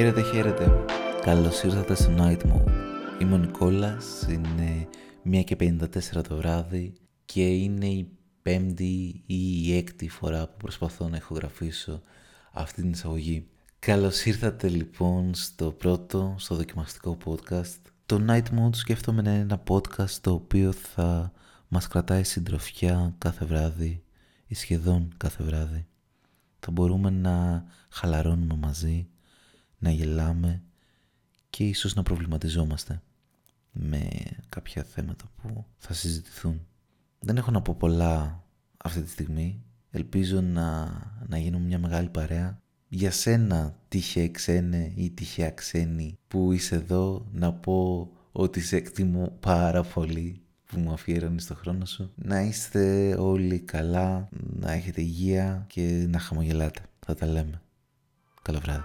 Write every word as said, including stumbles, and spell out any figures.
Χαίρετε, χαίρετε. Καλώς ήρθατε στο Night Mode. Είμαι ο Νικόλας, είναι μία και πενήντα τέσσερα το βράδυ και είναι η πέμπτη ή η έκτη φορά που προσπαθώ να ηχογραφήσω αυτή την εισαγωγή. Καλώς ήρθατε λοιπόν στο πρώτο, στο δοκιμαστικό podcast. Το Night Mode σκέφτομαι να είναι ένα podcast το οποίο θα μας κρατάει συντροφιά κάθε βράδυ ή σχεδόν κάθε βράδυ. Θα μπορούμε να χαλαρώνουμε μαζί, να γελάμε και ίσως να προβληματιζόμαστε με κάποια θέματα που θα συζητηθούν. Δεν έχω να πω πολλά αυτή τη στιγμή. Ελπίζω να, να γίνουμε μια μεγάλη παρέα. Για σένα, τυχαία ξένε ή τυχαία ξένη που είσαι εδώ, να πω ότι σε εκτιμώ πάρα πολύ που μου αφιέρωνες το χρόνο σου. Να είστε όλοι καλά, να έχετε υγεία και να χαμογελάτε. Θα τα λέμε. Καλό βράδυ.